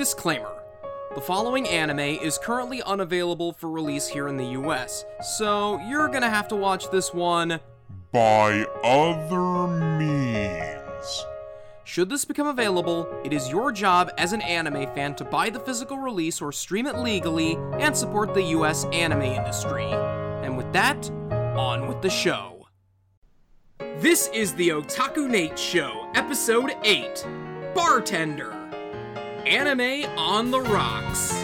Disclaimer. The following anime is currently unavailable for release here in the US, so you're gonna have to watch this one by other means. Should this become available, it is your job as an anime fan to buy the physical release or stream it legally and support the US anime industry. And with that, on with the show. This is the Otaku Nate Show, Episode 8, Bartender. Anime on the Rocks.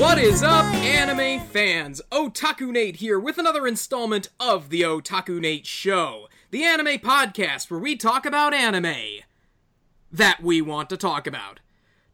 What is up, anime fans? Otaku Nate here with another installment of the Otaku Nate Show, the anime podcast where we talk about anime that we want to talk about.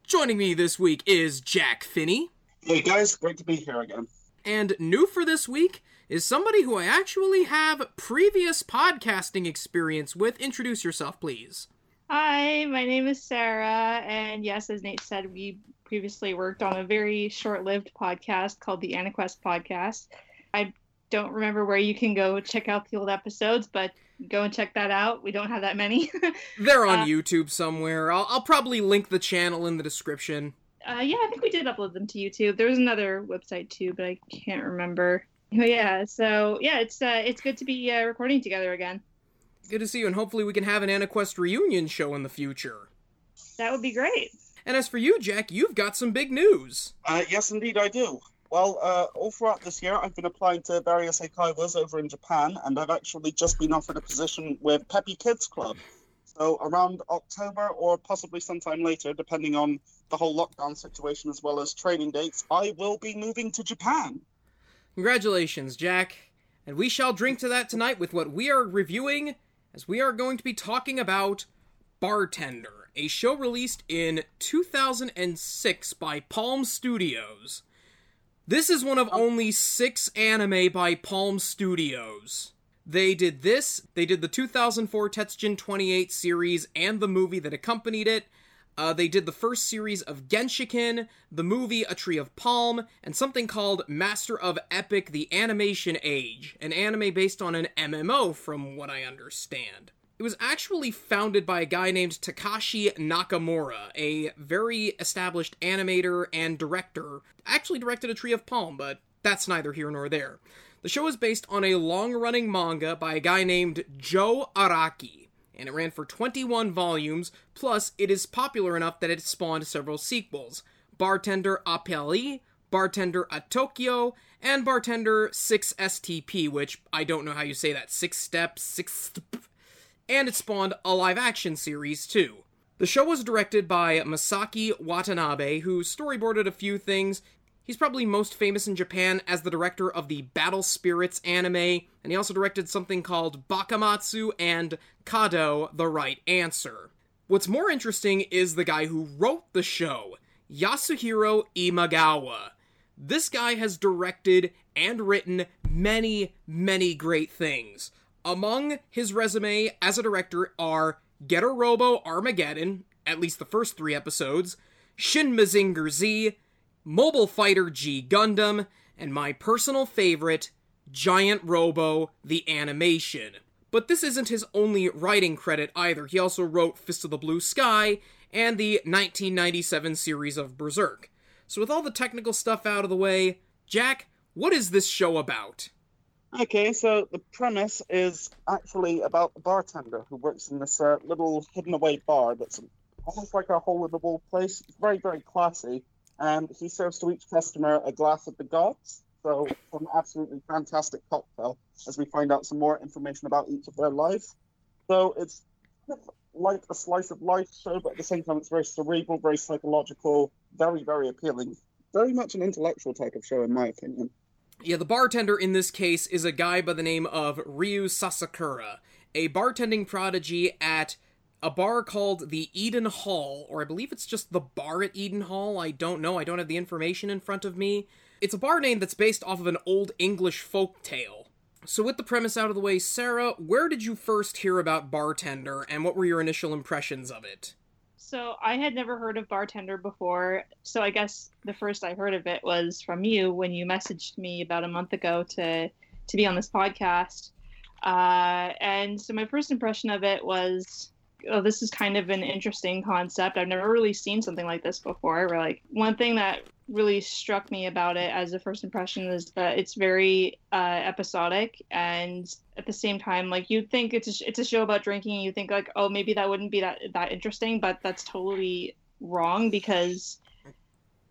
Joining me this week is Jack Finney. Hey guys, great to be here again. And new for this week is somebody who I actually have previous podcasting experience with. Introduce yourself, please. Hi, my name is Sarah, and yes, as Nate said, we previously worked on a very short-lived podcast called the Ani-Quest Podcast. I don't remember where you can go check out the old episodes, but go and check that out. We don't have that many. They're on YouTube somewhere. I'll probably link the channel in the description. Yeah, I think we did upload them to YouTube. There was another website too, but I can't remember. But yeah, so yeah, it's good to be recording together again. Good to see you, and hopefully we can have an Ani-Quest reunion show in the future. That would be great. And as for you, Jack, you've got some big news. Yes, indeed, I do. Well, all throughout this year, I've been applying to various eikaiwas over in Japan, and I've actually just been offered a position with Peppy Kids Club. So around October or possibly sometime later, depending on the whole lockdown situation as well as training dates, I will be moving to Japan. Congratulations, Jack. And we shall drink to that tonight with what we are reviewing, as we are going to be talking about Bartender, a show released in 2006 by Palm Studios. This is one of only 6 anime by Palm Studios. They did this, they did the 2004 Tetsujin 28 series and the movie that accompanied it. They did the first series of Genshiken, the movie A Tree of Palm, and something called Master of Epic: The Animation Age, an anime based on an MMO from what I understand. It was actually founded by a guy named Takashi Nakamura, a very established animator and director. Actually directed A Tree of Palm, but that's neither here nor there. The show is based on a long-running manga by a guy named Joe Araki, and it ran for 21 volumes, plus it is popular enough that it spawned several sequels: Bartender Apeli, Bartender Atokyo, and Bartender 6STP, which I don't know how you say that, 6STP. And it spawned a live-action series, too. The show was directed by Masaki Watanabe, who storyboarded a few things. He's probably most famous in Japan as the director of the Battle Spirits anime, and he also directed something called Bakamatsu and Kado, The Right Answer. What's more interesting is the guy who wrote the show, Yasuhiro Imagawa. This guy has directed and written many, many great things. Among his resume as a director are Getter Robo Armageddon, at least the first 3 episodes, Shin Mazinger Z, Mobile Fighter G Gundam, and my personal favorite, Giant Robo the Animation. But this isn't his only writing credit either. He also wrote Fist of the Blue Sky and the 1997 series of Berserk. So with all the technical stuff out of the way, Jack, what is this show about? Okay, so the premise is actually about the bartender who works in this little hidden-away bar that's almost like a hole-in-the-wall place. It's very, very classy, and he serves to each customer a glass of the gods, so an absolutely fantastic cocktail, as we find out some more information about each of their lives. So it's kind of like a slice-of-life show, but at the same time it's very cerebral, very psychological, very, very appealing. Very much an intellectual type of show, in my opinion. Yeah, the bartender in this case is a guy by the name of Ryu Sasakura, a bartending prodigy at a bar called the Eden Hall, or I believe it's just the bar at Eden Hall. I don't know. I don't have the information in front of me. It's a bar name that's based off of an old English folk tale. So with the premise out of the way, Sarah, where did you first hear about Bartender, and what were your initial impressions of it? So I had never heard of Bartender before, so I guess the first I heard of it was from you when you messaged me about a month ago to be on this podcast. And so my first impression of it was, oh, this is kind of an interesting concept. I've never really seen something like this before. Where, like, one thing that really struck me about it as a first impression is that it's very episodic, and at the same time, like, you'd think it's a show about drinking, and you think, like, oh, maybe that wouldn't be that interesting, but that's totally wrong, because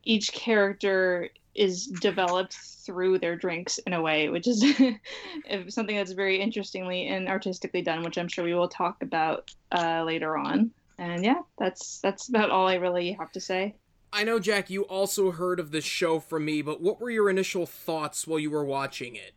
each character is developed through their drinks in a way, which is something that's very interestingly and artistically done, which I'm sure we will talk about later on. And yeah, that's about all I really have to say. I know, Jack, you also heard of this show from me, but what were your initial thoughts while you were watching it?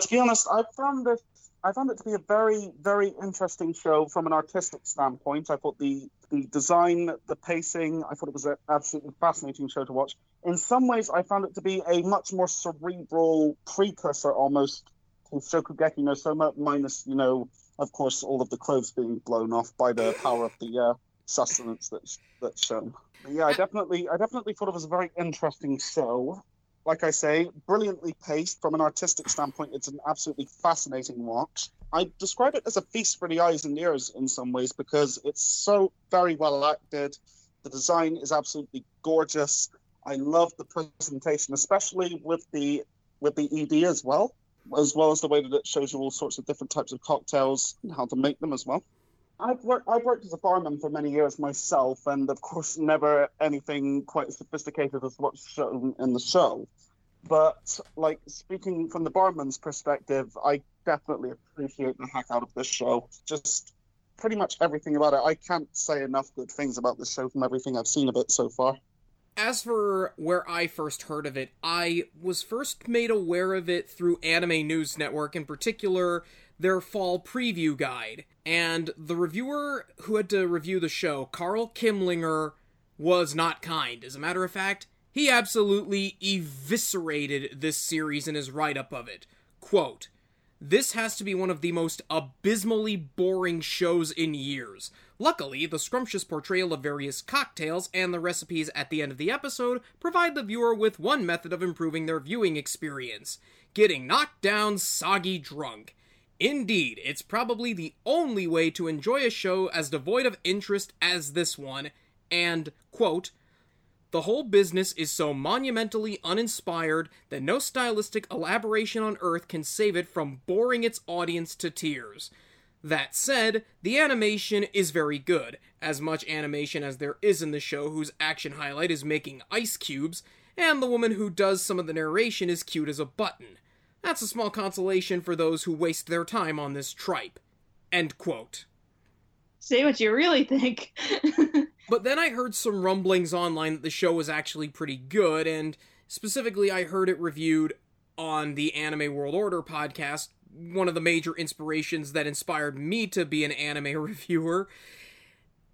To be honest, I found it to be a very, very interesting show from an artistic standpoint. I thought the design, the pacing, I thought it was an absolutely fascinating show to watch. In some ways, I found it to be a much more cerebral precursor almost to Shokugeki no Soma, minus, you know, of course, all of the clothes being blown off by the power of the sustenance that's shown. But yeah, I definitely thought it was a very interesting show. Like I say, brilliantly paced. From an artistic standpoint, it's an absolutely fascinating watch. I describe it as a feast for the eyes and ears in some ways, because it's so very well acted. The design is absolutely gorgeous. I love the presentation, especially with the ED as well as the way that it shows you all sorts of different types of cocktails and how to make them as well. I've worked as a barman for many years myself, and of course never anything quite as sophisticated as what's shown in the show. But, like, speaking from the barman's perspective, I definitely appreciate the heck out of this show. Just pretty much everything about it. I can't say enough good things about this show from everything I've seen of it so far. As for where I first heard of it, I was first made aware of it through Anime News Network, in particular their fall preview guide. And the reviewer who had to review the show, Carl Kimlinger, was not kind. As a matter of fact, he absolutely eviscerated this series in his write-up of it. Quote, "This has to be one of the most abysmally boring shows in years. Luckily, the scrumptious portrayal of various cocktails and the recipes at the end of the episode provide the viewer with one method of improving their viewing experience: getting knocked down, soggy drunk. Indeed, it's probably the only way to enjoy a show as devoid of interest as this one," and, quote, "the whole business is so monumentally uninspired that no stylistic elaboration on earth can save it from boring its audience to tears. That said, the animation is very good, as much animation as there is in the show, whose action highlight is making ice cubes, and the woman who does some of the narration is cute as a button. That's a small consolation for those who waste their time on this tripe." End quote. Say what you really think. But then I heard some rumblings online that the show was actually pretty good, and specifically I heard it reviewed on the Anime World Order podcast, one of the major inspirations that inspired me to be an anime reviewer.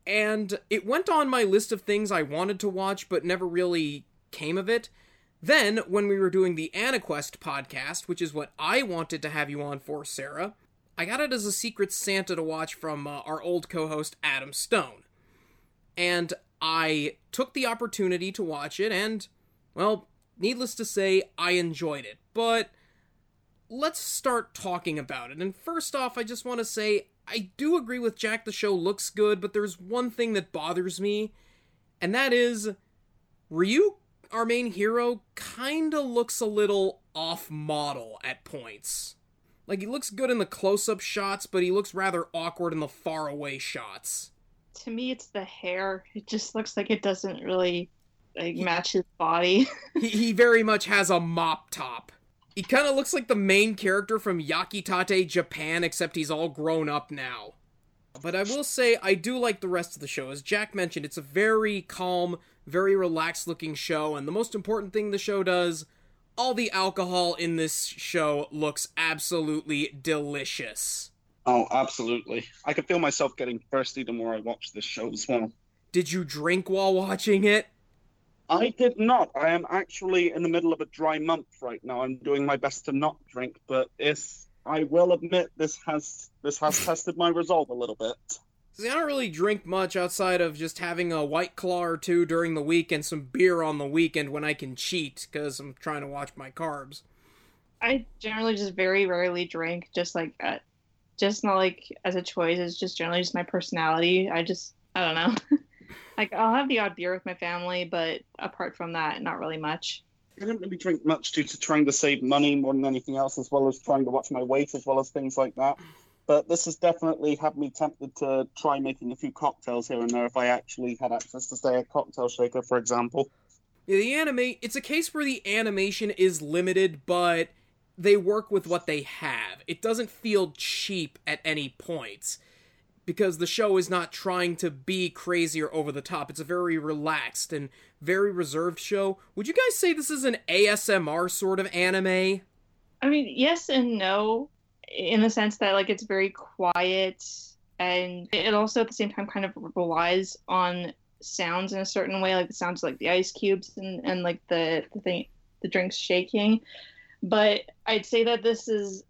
And it went on my list of things I wanted to watch, but never really came of it. Then, when we were doing the Ani-Quest podcast, which is what I wanted to have you on for, Sarah, I got it as a Secret Santa to watch from our old co-host, Adam Stone. And I took the opportunity to watch it, and, well, needless to say, I enjoyed it. But let's start talking about it. And first off, I just want to say, I do agree with Jack, the show looks good, but there's one thing that bothers me, and that is Ryu, our main hero, kinda looks a little off-model at points. Like, he looks good in the close-up shots, but he looks rather awkward in the far-away shots. To me, it's the hair. It just looks like it doesn't really, like, match his body. He very much has a mop top. He kinda looks like the main character from Yakitate, Japan, except he's all grown up now. But I will say, I do like the rest of the show. As Jack mentioned, it's a very calm, very relaxed-looking show, and the most important thing the show does, all the alcohol in this show looks absolutely delicious. Oh, absolutely. I can feel myself getting thirsty the more I watch this show as well. Did you drink while watching it? I did not. I am actually in the middle of a dry month right now. I'm doing my best to not drink, but I will admit this has tested my resolve a little bit. See, I don't really drink much outside of just having a White Claw or two during the week and some beer on the weekend when I can cheat, because I'm trying to watch my carbs. I generally just very rarely drink, just not like as a choice. It's just generally just my personality. I don't know. Like, I'll have the odd beer with my family, but apart from that, not really much. I didn't really drink much due to trying to save money more than anything else, as well as trying to watch my weight, as well as things like that. But this has definitely had me tempted to try making a few cocktails here and there if I actually had access to, say, a cocktail shaker, for example. Yeah, it's a case where the animation is limited, but they work with what they have. It doesn't feel cheap at any point, because the show is not trying to be crazy or over the top. It's a very relaxed and very reserved show. Would you guys say this is an ASMR sort of anime? I mean, yes and no, in the sense that, like, it's very quiet, and it also at the same time kind of relies on sounds in a certain way, like the sounds of, like, the ice cubes and like the thing, the drinks shaking. But I'd say that this is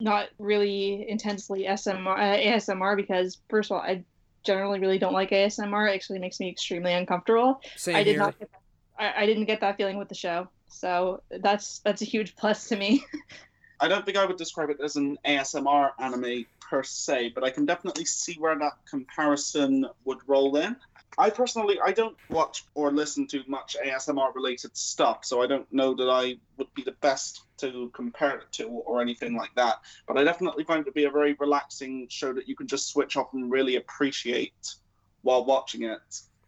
not really intensely ASMR, because first of all, I generally really don't like ASMR. It actually makes me extremely uncomfortable. I didn't get that feeling with the show, so that's a huge plus to me. I don't think I would describe it as an ASMR anime per se, but I can definitely see where that comparison would roll in. I personally, I don't watch or listen to much ASMR-related stuff, so I don't know that I would be the best to compare it to or anything like that. But I definitely find it to be a very relaxing show that you can just switch off and really appreciate while watching it.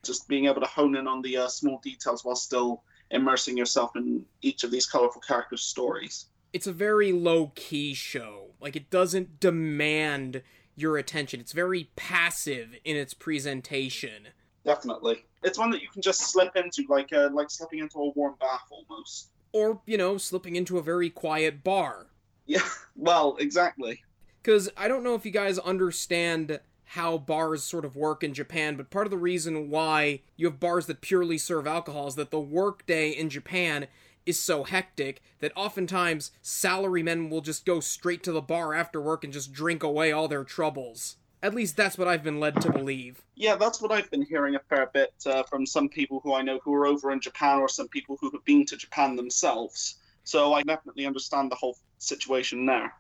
Just being able to hone in on the small details while still immersing yourself in each of these colorful characters' stories. It's a very low-key show. Like, it doesn't demand your attention. It's very passive in its presentation. Definitely. It's one that you can just slip into, like slipping into a warm bath almost. Or, slipping into a very quiet bar. Yeah, well, exactly. Because I don't know if you guys understand how bars sort of work in Japan, but part of the reason why you have bars that purely serve alcohol is that the workday in Japan is so hectic that oftentimes salarymen will just go straight to the bar after work and just drink away all their troubles. At least that's what I've been led to believe. Yeah, that's what I've been hearing a fair bit from some people who I know who are over in Japan, or some people who have been to Japan themselves. So I definitely understand the whole situation there.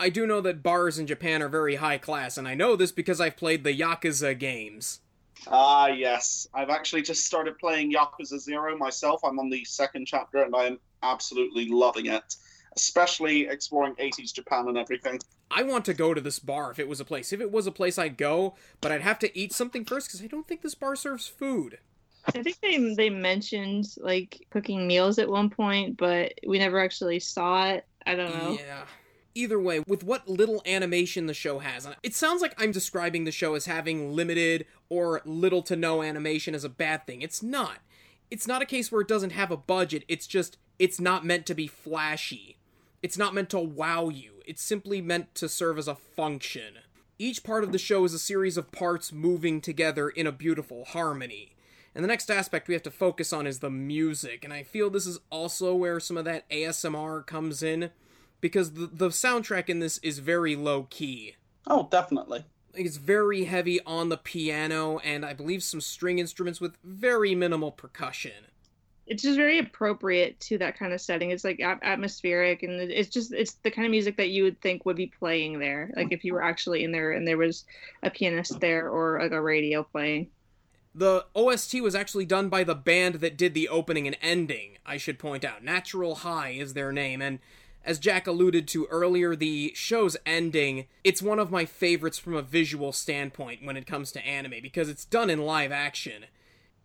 I do know that bars in Japan are very high class, and I know this because I've played the Yakuza games. Ah, yes. I've actually just started playing Yakuza 0 myself. I'm on the second chapter, and I am absolutely loving it. Especially exploring 80s Japan and everything. I want to go to this bar if it was a place. If it was a place, I'd go, but I'd have to eat something first, because I don't think this bar serves food. I think they mentioned, like, cooking meals at one point, but we never actually saw it. I don't know. Yeah. Either way, with what little animation the show has, it sounds like I'm describing the show as having limited or little to no animation as a bad thing. It's not. It's not a case where it doesn't have a budget. It's just, it's not meant to be flashy. It's not meant to wow you. It's simply meant to serve as a function. Each part of the show is a series of parts moving together in a beautiful harmony. And the next aspect we have to focus on is the music, and I feel this is also where some of that ASMR comes in, because the soundtrack in this is very low-key. Oh, definitely. It's very heavy on the piano, and I believe some string instruments with very minimal percussion. It's just very appropriate to that kind of setting. It's like atmospheric, and it's the kind of music that you would think would be playing there. Like if you were actually in there and there was a pianist there or like a radio playing. The OST was actually done by the band that did the opening and ending, I should point out. Natural High is their name, and as Jack alluded to earlier, the show's ending, it's one of my favorites from a visual standpoint when it comes to anime, because it's done in live action.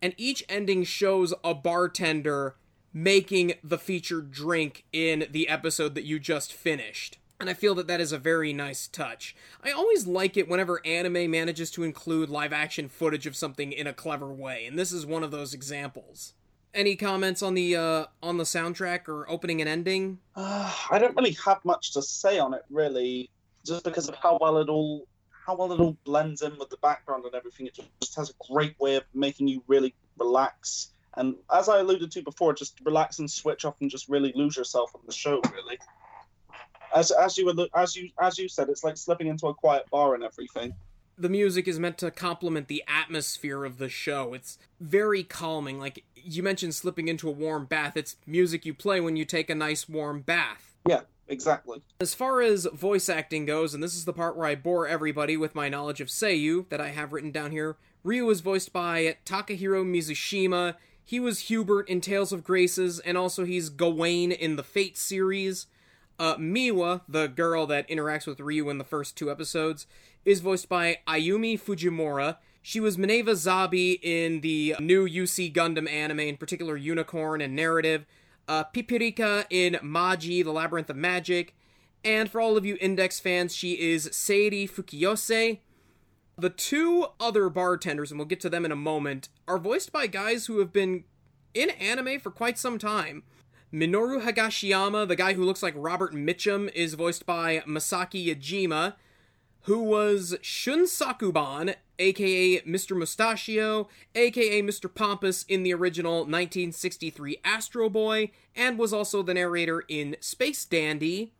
And each ending shows a bartender making the featured drink in the episode that you just finished. And I feel that is a very nice touch. I always like it whenever anime manages to include live-action footage of something in a clever way, and this is one of those examples. Any comments on the soundtrack or opening and ending? I don't really have much to say on it, really. just because of how well it all blends in with the background and everything. It just has a great way of making you really relax. And as I alluded to before, just relax and switch off and just really lose yourself in the show, really. As you said, it's like slipping into a quiet bar and everything. The music is meant to complement the atmosphere of the show. It's very calming. Like you mentioned, slipping into a warm bath. It's music you play when you take a nice warm bath. Yeah, exactly. As far as voice acting goes, and this is the part where I bore everybody with my knowledge of Seiyu that I have written down here, Ryu is voiced by Takahiro Mizushima. He was Hubert in Tales of Graces, and also he's Gawain in the Fate series. Miwa, the girl that interacts with Ryu in the first two episodes, is voiced by Ayumi Fujimura. She was Mineva Zabi in the new UC Gundam anime, in particular Unicorn and Narrative. Pipirika in Maji, the Labyrinth of Magic. And for all of you Index fans, she is Seiri Fukiyose. The two other bartenders, and we'll get to them in a moment, are voiced by guys who have been in anime for quite some time. Minoru Higashiyama, the guy who looks like Robert Mitchum, is voiced by Masaki Yajima, who was Shun Sakuban, aka Mr. Mustachio, aka Mr. Pompous in the original 1963 Astro Boy, and was also the narrator in Space Dandy.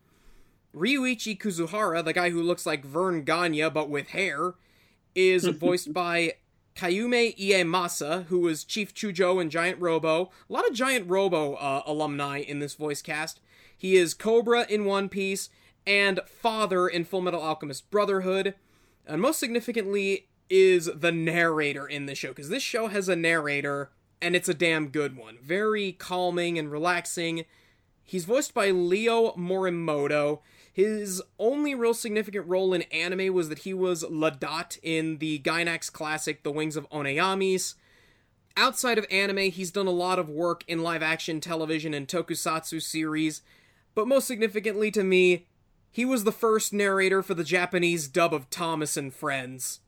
Ryuichi Kuzuhara, the guy who looks like Vern Gagne but with hair, is voiced by Kayume Iemasa, who was Chief Chujo in Giant Robo. A lot of Giant Robo alumni in this voice cast. He is Cobra in One Piece and Father in Fullmetal Alchemist Brotherhood. And most significantly is the narrator in this show, because this show has a narrator, and it's a damn good one. Very calming and relaxing. He's voiced by Leo Morimoto. His only real significant role in anime was that he was Ladot in the Gainax classic, The Wings of Oneyamis. Outside of anime, he's done a lot of work in live-action television and tokusatsu series, but most significantly to me, he was the first narrator for the Japanese dub of Thomas and Friends.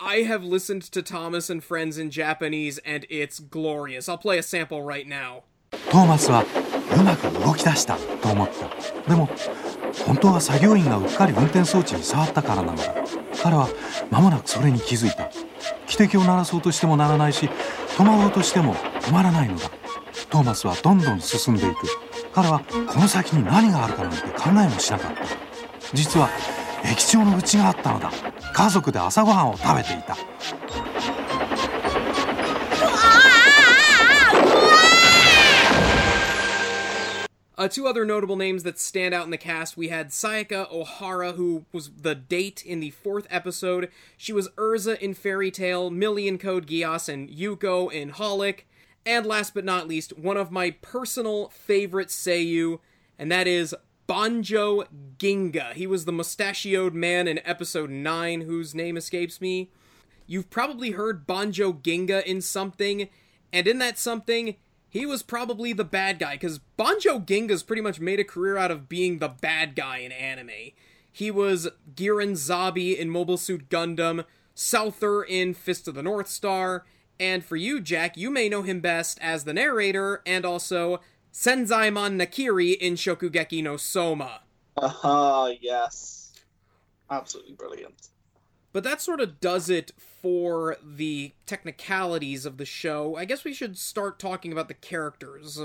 I have listened to Thomas and Friends in Japanese, and it's glorious. I'll play a sample right now. Thomas wa umaku dashita to omotta. Demo hontou wa sagyouin ga ukkari unten souchi ni saatta kara nano da. Kare wa mamonaku sore ni kizuita. Kiteki o narasou to shite mo naranai shi, tomarou to shite mo tomaranai no da. Thomas wa dondon susunde iku. Kare wa kono saki ni nani ga aru ka nante kanai mo shinakatta. Jitsu wa ekichou no uchi ga atta no da. Kazoku de asa gohan o tabete ita. Two other notable names that stand out in the cast, we had Sayaka Ohara, who was the date in the fourth episode. She was Urza in Fairy Tail, Millie in Code Geass, and Yuko in Holic. And last but not least, one of my personal favorite Seiyu, and that is Banjo Ginga. He was the mustachioed man in episode 9, whose name escapes me. You've probably heard Banjo Ginga in something, and in that something, he was probably the bad guy, because Banjo Ginga's pretty much made a career out of being the bad guy in anime. He was Giren Zabi in Mobile Suit Gundam, Souther in Fist of the North Star, and for you, Jack, you may know him best as the narrator, and also Senzaimon Nakiri in Shokugeki no Soma. Yes. Absolutely brilliant. But that sort of does it for the technicalities of the show. I guess we should start talking about the characters,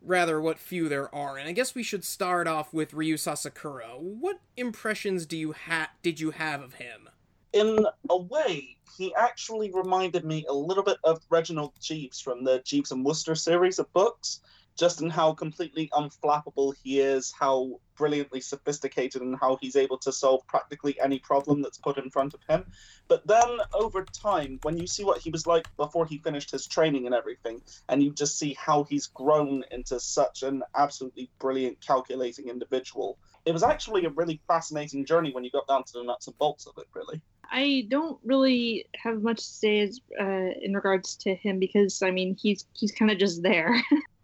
rather what few there are. And I guess we should start off with Ryu Sasakura. What impressions did you have of him? In a way, he actually reminded me a little bit of Reginald Jeeves from the Jeeves and Worcester series of books, just in how completely unflappable he is, how brilliantly sophisticated, and how he's able to solve practically any problem that's put in front of him. But then, over time, when you see what he was like before he finished his training and everything, and you just see how he's grown into such an absolutely brilliant, calculating individual, it was actually a really fascinating journey when you got down to the nuts and bolts of it, really. I don't really have much to say in regards to him, because, I mean, he's kind of just there.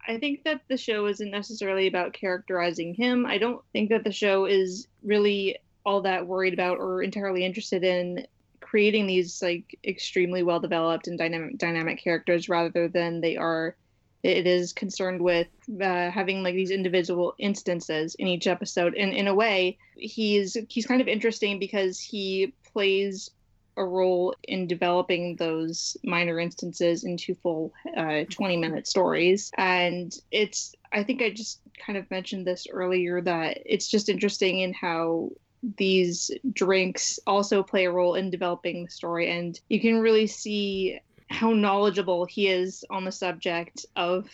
I think that the show isn't necessarily about characterizing him. I don't think that the show is really all that worried about or entirely interested in creating these like extremely well-developed and dynamic characters, rather than they are It is concerned with having like these individual instances in each episode. And in a way, he's kind of interesting because he plays a role in developing those minor instances into full 20-minute stories. And it's, I think I just kind of mentioned this earlier, that it's just interesting in how these drinks also play a role in developing the story. And you can really see how knowledgeable he is on the subject of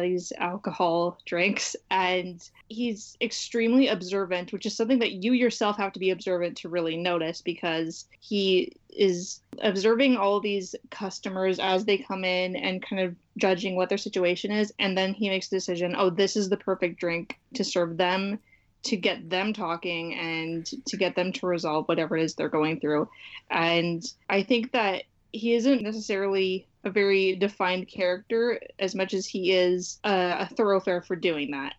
these alcohol drinks. And he's extremely observant, which is something that you yourself have to be observant to really notice, because he is observing all these customers as they come in and kind of judging what their situation is. And then he makes the decision, oh, this is the perfect drink to serve them, to get them talking and to get them to resolve whatever it is they're going through. And I think that he isn't necessarily a very defined character as much as he is a thoroughfare for doing that.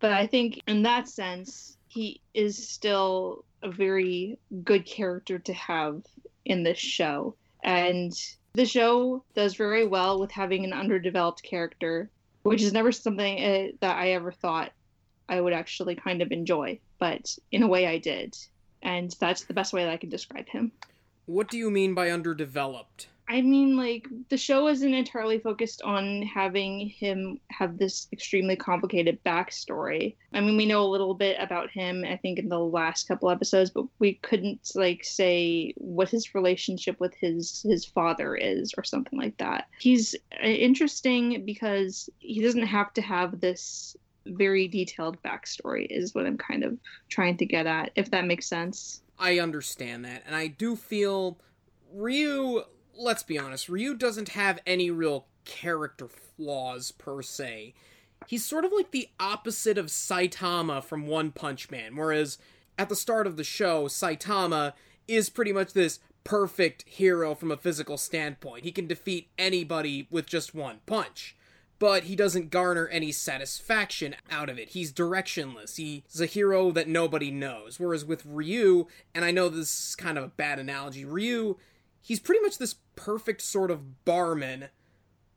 But I think in that sense, he is still a very good character to have in this show. And the show does very well with having an underdeveloped character, which is never something that I ever thought I would actually kind of enjoy. But in a way I did. And that's the best way that I can describe him. What do you mean by underdeveloped? I mean, like, the show isn't entirely focused on having him have this extremely complicated backstory. I mean, we know a little bit about him, I think, in the last couple episodes, but we couldn't, like, say what his relationship with his father is or something like that. He's interesting because he doesn't have to have this very detailed backstory, is what I'm kind of trying to get at, if that makes sense. I understand that, and I do feel Ryu, let's be honest, Ryu doesn't have any real character flaws per se. He's sort of like the opposite of Saitama from One Punch Man, whereas at the start of the show, Saitama is pretty much this perfect hero from a physical standpoint. He can defeat anybody with just one punch, but he doesn't garner any satisfaction out of it. He's directionless. He's a hero that nobody knows. Whereas with Ryu, and I know this is kind of a bad analogy, Ryu, he's pretty much this perfect sort of barman,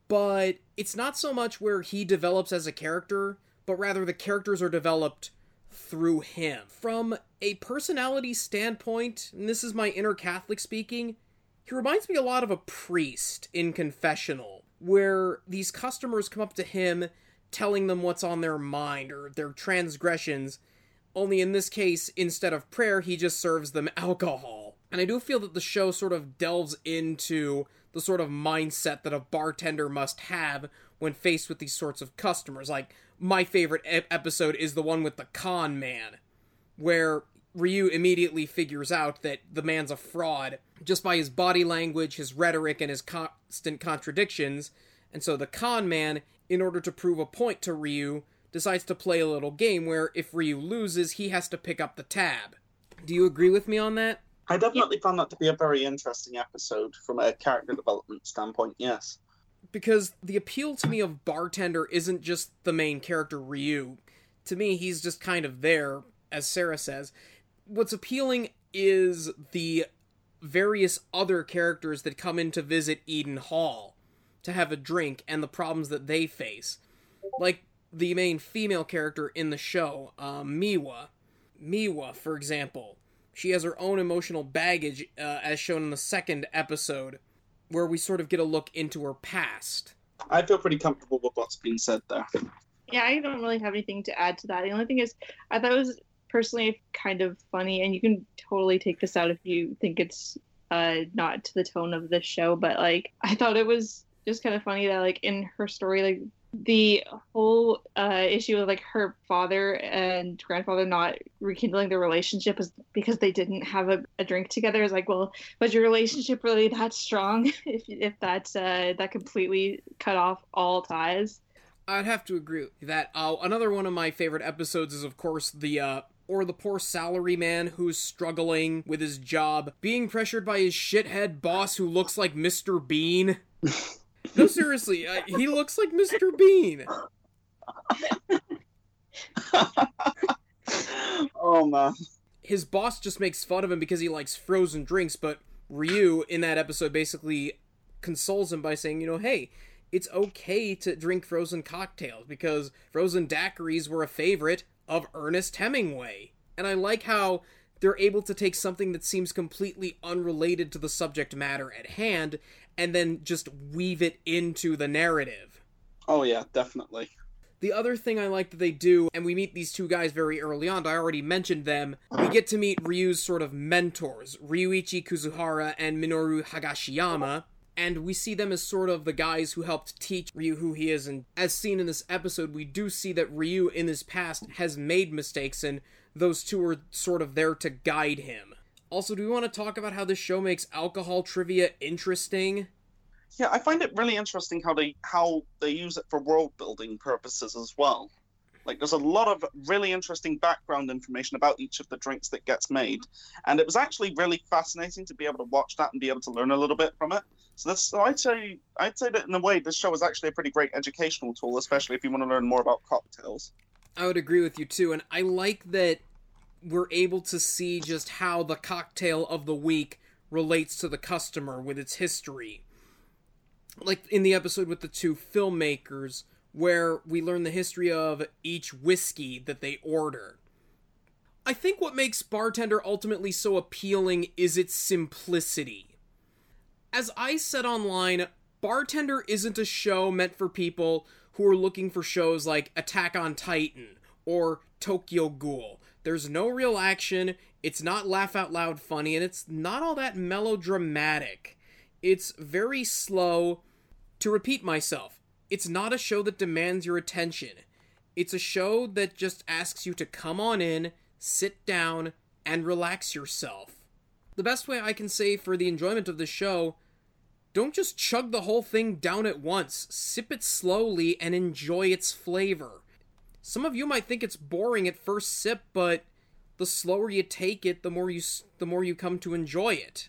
but it's not so much where he develops as a character, but rather the characters are developed through him. From a personality standpoint, and this is my inner Catholic speaking, he reminds me a lot of a priest in confessional, where these customers come up to him telling them what's on their mind or their transgressions, only in this case, instead of prayer, he just serves them alcohol. And I do feel that the show sort of delves into the sort of mindset that a bartender must have when faced with these sorts of customers. Like, my favorite episode is the one with the con man, where Ryu immediately figures out that the man's a fraud just by his body language, his rhetoric, and his constant contradictions. And so the con man, in order to prove a point to Ryu, decides to play a little game where if Ryu loses, he has to pick up the tab. Do you agree with me on that? I definitely found that to be a very interesting episode from a character development standpoint, yes. Because the appeal to me of Bartender isn't just the main character, Ryu. To me, he's just kind of there, as Sarah says. What's appealing is the various other characters that come in to visit Eden Hall to have a drink and the problems that they face. Like the main female character in the show, Miwa. Miwa, for example. She has her own emotional baggage, as shown in the second episode, where we sort of get a look into her past. I feel pretty comfortable with what's being said there. Yeah, I don't really have anything to add to that. The only thing is, I thought it was personally kind of funny, and you can totally take this out if you think it's not to the tone of this show, but like I thought it was just kind of funny that like in her story, like the whole issue with like her father and grandfather not rekindling their relationship is because they didn't have a drink together. It's like, well, was your relationship really that strong if that's that completely cut off all ties? I'd have to agree with that. Another one of my favorite episodes is, of course, the poor salaryman who's struggling with his job, being pressured by his shithead boss who looks like Mr. Bean. No, seriously, he looks like Mr. Bean. Oh, man. His boss just makes fun of him because he likes frozen drinks, but Ryu, in that episode, basically consoles him by saying, you know, hey, it's okay to drink frozen cocktails because frozen daiquiris were a favorite of Ernest Hemingway. And I like how they're able to take something that seems completely unrelated to the subject matter at hand and then just weave it into the narrative. Oh yeah, definitely. The other thing I like that they do, and we meet these two guys very early on, I already mentioned them, we get to meet Ryu's sort of mentors, Ryuichi Kuzuhara and Minoru Hagashiyama, and we see them as sort of the guys who helped teach Ryu who he is, and as seen in this episode, we do see that Ryu in his past has made mistakes, and those two are sort of there to guide him. Also, do we want to talk about how this show makes alcohol trivia interesting? Yeah, I find it really interesting how they use it for world-building purposes as well. Like, there's a lot of really interesting background information about each of the drinks that gets made, and it was actually really fascinating to be able to watch that and be able to learn a little bit from it. So I'd say that in a way, this show is actually a pretty great educational tool, especially if you want to learn more about cocktails. I would agree with you, too, and I like that we're able to see just how the cocktail of the week relates to the customer with its history. Like in the episode with the two filmmakers, where we learn the history of each whiskey that they order. I think what makes Bartender ultimately so appealing is its simplicity. As I said online, Bartender isn't a show meant for people who are looking for shows like Attack on Titan or Tokyo Ghoul. There's no real action, it's not laugh out loud funny, and it's not all that melodramatic. It's very slow. To repeat myself, it's not a show that demands your attention. It's a show that just asks you to come on in, sit down, and relax yourself. The best way I can say for the enjoyment of the show, don't just chug the whole thing down at once. Sip it slowly and enjoy its flavor. Some of you might think it's boring at first sip, but the slower you take it, the more you come to enjoy it.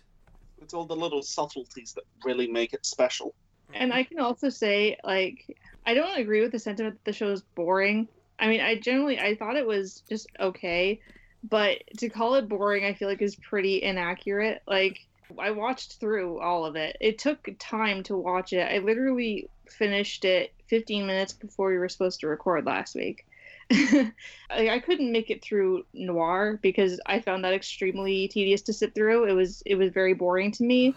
It's all the little subtleties that really make it special. And I can also say, like, I don't agree with the sentiment that the show is boring. I mean, I thought it was just okay, but to call it boring, I feel like is pretty inaccurate. Like, I watched through all of it. It took time to watch it. I literally finished it 15 minutes before we were supposed to record last week. I couldn't make it through Noir because I found that extremely tedious to sit through. It was very boring to me.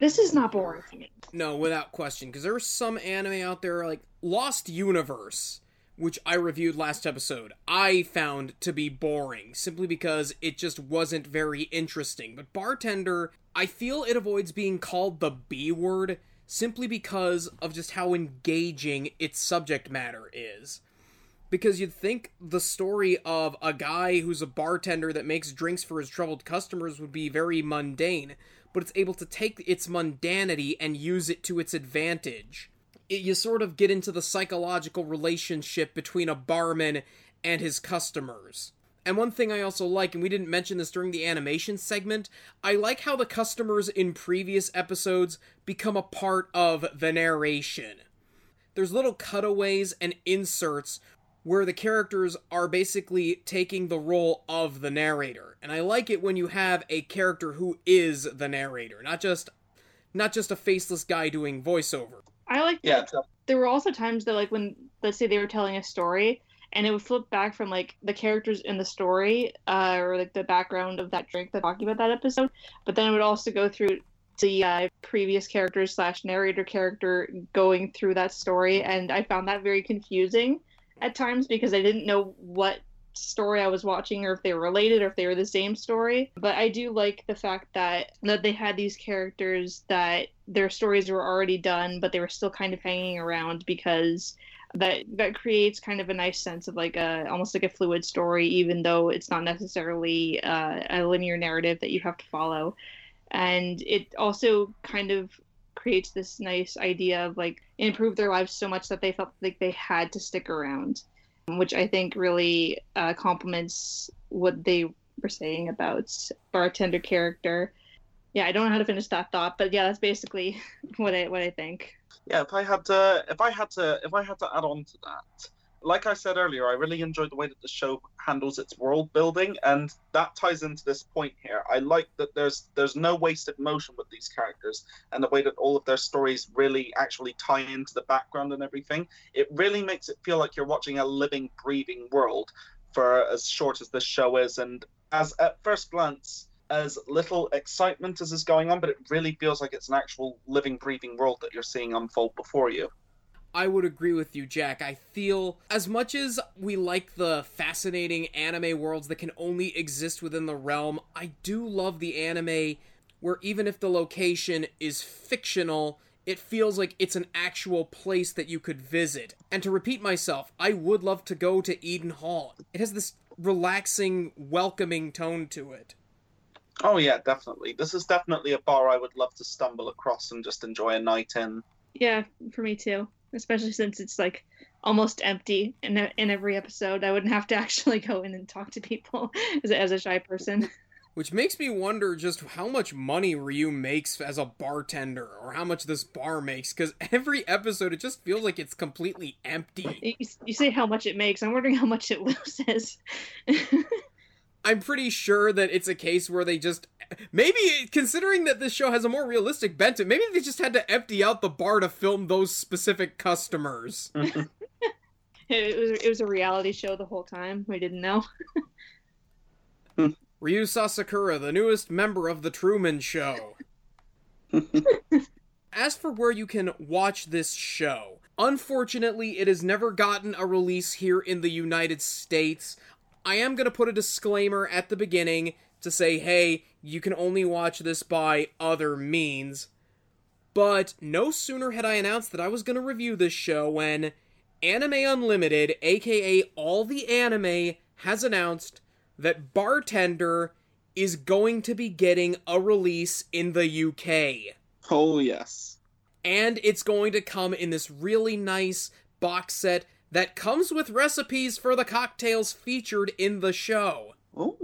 This is not boring to me. No, without question, because there are some anime out there like Lost Universe, which I reviewed last episode, I found to be boring simply because it just wasn't very interesting. But Bartender, I feel it avoids being called the B word simply because of just how engaging its subject matter is. Because you'd think the story of a guy who's a bartender that makes drinks for his troubled customers would be very mundane, but it's able to take its mundanity and use it to its advantage. You sort of get into the psychological relationship between a barman and his customers. And one thing I also like, and we didn't mention this during the animation segment, I like how the customers in previous episodes become a part of the narration. There's little cutaways and inserts where the characters are basically taking the role of the narrator. And I like it when you have a character who is the narrator, not just a faceless guy doing voiceover. I like that. Yeah. There were also times that, like, when, let's say they were telling a story, and it would flip back from, like, the characters in the story, or, like, the background of that drink that talking about that episode, but then it would also go through the previous characters / narrator character going through that story, and I found that very confusing at times because I didn't know what story I was watching or if they were related or if they were the same story. But I do like the fact that they had these characters that their stories were already done, but they were still kind of hanging around because that creates kind of a nice sense of like almost like a fluid story, even though it's not necessarily a linear narrative that you have to follow. And it also kind of creates this nice idea of like improve their lives so much that they felt like they had to stick around, which I think really complements what they were saying about bartender character. Yeah, I don't know how to finish that thought, but yeah, that's basically what I think. Yeah, if I had to add on to that, like I said earlier, I really enjoy the way that the show handles its world building, and that ties into this point here. I like that there's no wasted motion with these characters, and the way that all of their stories really actually tie into the background and everything. It really makes it feel like you're watching a living, breathing world for as short as this show is, and as at first glance, as little excitement as is going on, but it really feels like it's an actual living, breathing world that you're seeing unfold before you. I would agree with you, Jack. I feel as much as we like the fascinating anime worlds that can only exist within the realm, I do love the anime where even if the location is fictional, it feels like it's an actual place that you could visit. And to repeat myself, I would love to go to Eden Hall. It has this relaxing, welcoming tone to it. Oh yeah, definitely. This is definitely a bar I would love to stumble across and just enjoy a night in. Yeah, for me too. Especially since it's like almost empty in every episode. I wouldn't have to actually go in and talk to people as a shy person. Which makes me wonder just how much money Ryu makes as a bartender, or how much this bar makes, because every episode it just feels like it's completely empty. You say how much it makes. I'm wondering how much it loses. I'm pretty sure that it's a case where they just... Maybe, considering that this show has a more realistic bent to it, maybe they just had to empty out the bar to film those specific customers. It was a reality show the whole time. We didn't know. Ryu Sasakura, the newest member of The Truman Show. As for where you can watch this show, unfortunately, it has never gotten a release here in the United States. I am going to put a disclaimer at the beginning to say, hey, you can only watch this by other means. But no sooner had I announced that I was going to review this show when Anime Unlimited, aka All the Anime, has announced that Bartender is going to be getting a release in the UK. Oh, yes. And it's going to come in this really nice box set that comes with recipes for the cocktails featured in the show. Oh,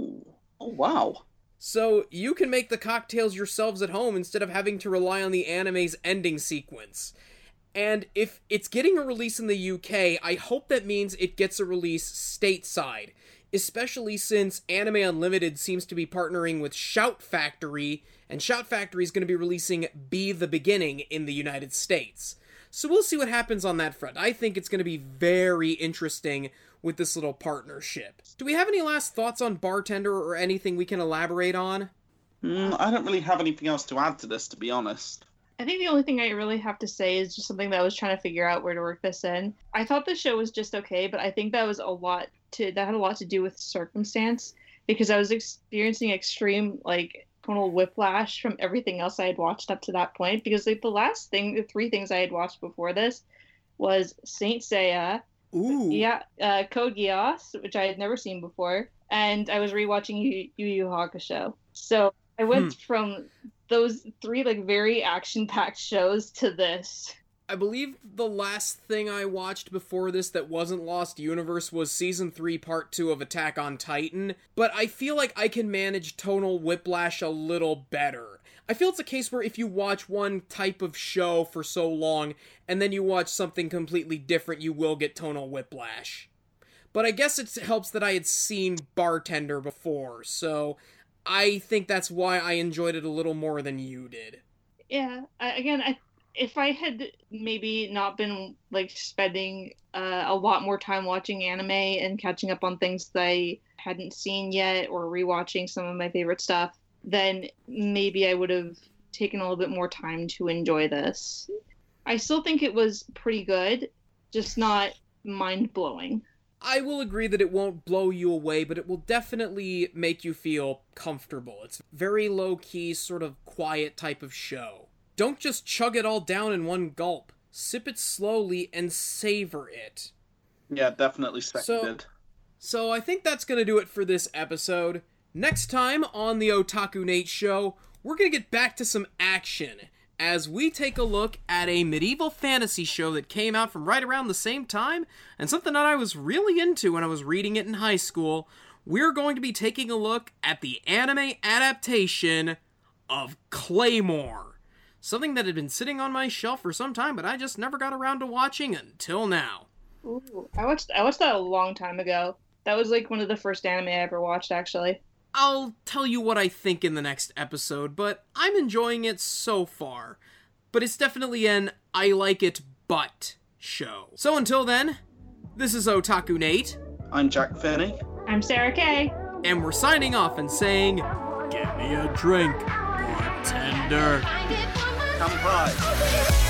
oh wow. So you can make the cocktails yourselves at home instead of having to rely on the anime's ending sequence. And if it's getting a release in the UK, I hope that means it gets a release stateside, especially since Anime Unlimited seems to be partnering with Shout Factory, and Shout Factory is going to be releasing Be the Beginning in the United States. So we'll see what happens on that front. I think it's going to be very interesting with this little partnership. Do we have any last thoughts on Bartender or anything we can elaborate on? I don't really have anything else to add to this, to be honest. I think the only thing I really have to say is just something that I was trying to figure out where to work this in. I thought the show was just okay, but I think that had a lot to do with circumstance, because I was experiencing extreme, tonal whiplash from everything else I had watched up to that point, because the three things I had watched before this was Saint Seiya, Code Geass, which I had never seen before, and I was rewatching Yu Yu Hakusho. So I went from those three very action-packed shows to this. I believe the last thing I watched before this that wasn't Lost Universe was Season 3, Part 2 of Attack on Titan, but I feel like I can manage tonal whiplash a little better. I feel it's a case where if you watch one type of show for so long, and then you watch something completely different, you will get tonal whiplash. But I guess it helps that I had seen Bartender before, so I think that's why I enjoyed it a little more than you did. Yeah, if I had maybe not been spending a lot more time watching anime and catching up on things that I hadn't seen yet, or rewatching some of my favorite stuff, then maybe I would have taken a little bit more time to enjoy this. I still think it was pretty good, just not mind-blowing. I will agree that it won't blow you away, but it will definitely make you feel comfortable. It's very low-key, sort of quiet type of show. Don't just chug it all down in one gulp. Sip it slowly and savor it. Yeah, definitely seconded. So I think that's going to do it for this episode. Next time on the Otaku Nate Show, we're going to get back to some action as we take a look at a medieval fantasy show that came out from right around the same time, and something that I was really into when I was reading it in high school. We're going to be taking a look at the anime adaptation of Claymore. Something that had been sitting on my shelf for some time, but I just never got around to watching until now. Ooh, I watched that a long time ago. That was like one of the first anime I ever watched, actually. I'll tell you what I think in the next episode, but I'm enjoying it so far. But it's definitely an I like it but show. So until then, this is Otaku Nate. I'm Jack Finney. I'm Sarah Kay. And we're signing off and saying, get me a drink, bartender. Come by.